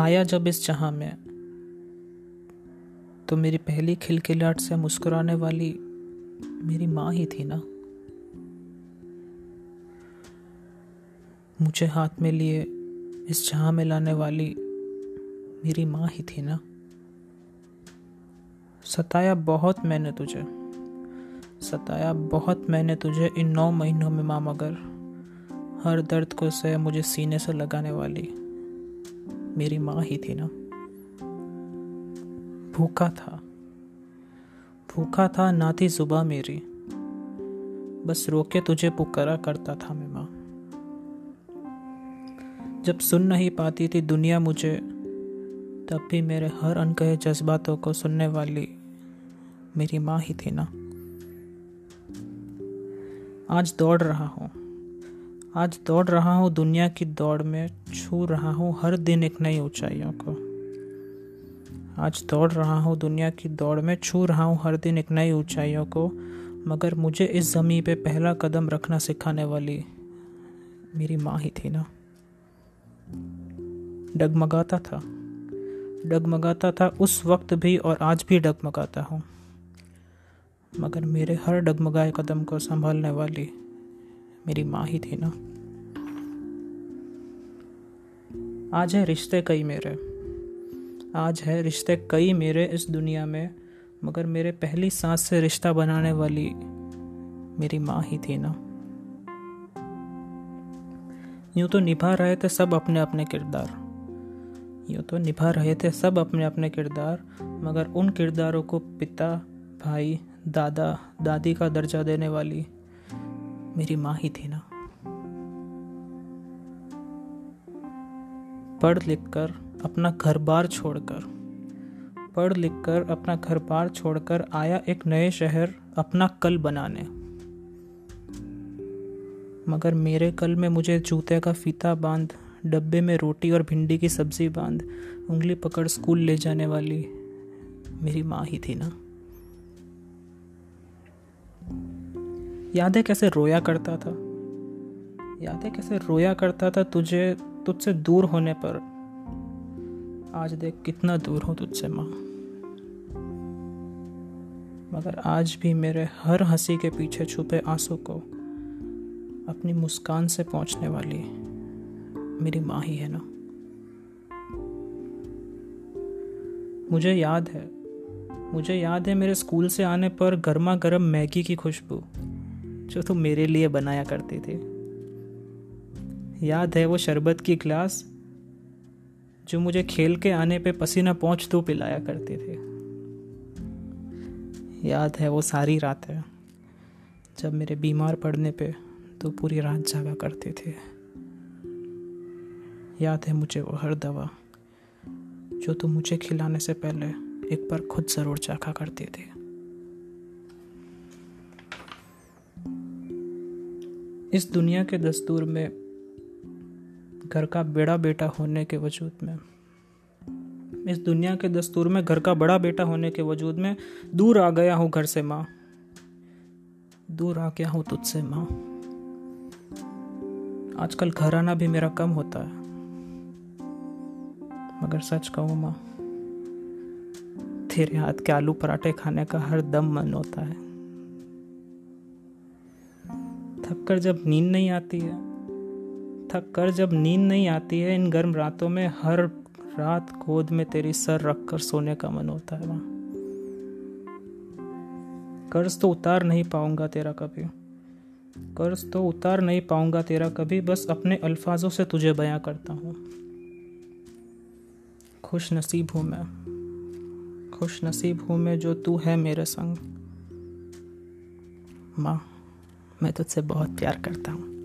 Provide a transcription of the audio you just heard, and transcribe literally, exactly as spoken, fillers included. आया जब इस जहां में, तो मेरी पहली खिलखिलाहट से मुस्कुराने वाली मेरी माँ ही थी ना। मुझे हाथ में लिए इस जहां में लाने वाली मेरी माँ ही थी ना। सताया बहुत मैंने तुझे, सताया बहुत मैंने तुझे इन नौ महीनों में माँ, मगर हर दर्द को सह मुझे सीने से लगाने वाली मेरी माँ ही थी ना। भूखा था, भूखा था ना थी जुबां मेरी, बस रोके तुझे पुकारा करता था मैं माँ। जब सुन नहीं पाती थी दुनिया मुझे, तब भी मेरे हर अनकहे जज्बातों को सुनने वाली मेरी माँ ही थी ना। आज दौड़ रहा हूँ, आज दौड़ रहा हूँ दुनिया की दौड़ में, छू रहा हूँ हर दिन एक नई ऊंचाइयों को। आज दौड़ रहा हूँ दुनिया की दौड़ में, छू रहा हूँ हर दिन एक नई ऊंचाइयों को, मगर मुझे इस ज़मीं पे पहला कदम रखना सिखाने वाली मेरी माँ ही थी ना। डगमगाता था, डगमगाता था उस वक्त भी और आज भी डगमगाता हूँ, मगर मेरे हर डगमगाए कदम को संभालने वाली मेरी माँ ही थी ना। आज है रिश्ते कई मेरे, आज है रिश्ते कई मेरे इस दुनिया में, मगर मेरे पहली सांस से रिश्ता बनाने वाली मेरी माँ ही थी ना। यूँ तो निभा रहे थे सब अपने अपने किरदार, यूँ तो निभा रहे थे सब अपने अपने किरदार, मगर उन किरदारों को पिता, भाई, दादा, दादी का दर्जा देने वाली मेरी माँ ही थी ना। पढ़ लिख कर अपना घर बार छोड़कर, पढ़ लिख कर अपना घर बार छोड़कर आया एक नए शहर अपना कल बनाने, मगर मेरे कल में मुझे जूते का फीता बांध, डब्बे में रोटी और भिंडी की सब्जी बांध, उंगली पकड़ स्कूल ले जाने वाली मेरी माँ ही थी ना। याद है कैसे रोया करता था, याद है कैसे रोया करता था तुझे, तुझसे दूर होने पर। आज देख कितना दूर हूँ तुझसे माँ, मगर आज भी मेरे हर हंसी के पीछे छुपे आंसू को अपनी मुस्कान से पहुँचने वाली मेरी माँ ही है ना। मुझे याद है, मुझे याद है मेरे स्कूल से आने पर गर्मा गर्म मैगी की खुशबू जो तुम मेरे लिए बनाया करते थे। याद है वो शरबत की गिलास जो मुझे खेल के आने पे पसीना पहुँच तो पिलाया करते थे। याद है वो सारी रातें जब मेरे बीमार पड़ने पे तो पूरी रात जागा करते थे। याद है मुझे वो हर दवा जो तुम मुझे खिलाने से पहले एक बार खुद ज़रूर चाखा करते थे। इस दुनिया के दस्तूर में घर का बड़ा बेटा होने के वजूद में, इस दुनिया के दस्तूर में घर का बड़ा बेटा होने के वजूद में दूर आ गया हूँ घर से माँ, दूर आ गया हूँ तुझसे माँ। आजकल घर आना भी मेरा कम होता है, मगर सच कहूँ माँ, तेरे हाथ के आलू पराठे खाने का हर दम मन होता है। थक कर जब नींद नहीं आती है, थक कर जब नींद नहीं आती है इन गर्म रातों में हर रात गोद में तेरी सर रख कर सोने का मन होता है माँ। कर्ज तो उतार नहीं पाऊंगा तेरा कभी, कर्ज तो उतार नहीं पाऊंगा तेरा कभी, बस अपने अल्फाजों से तुझे बयां करता हूँ। खुश नसीब हूँ मैं, खुश नसीब हूँ मैं जो तू है मेरे संग। माँ, मैं तुझसे बहुत प्यार करता हूँ।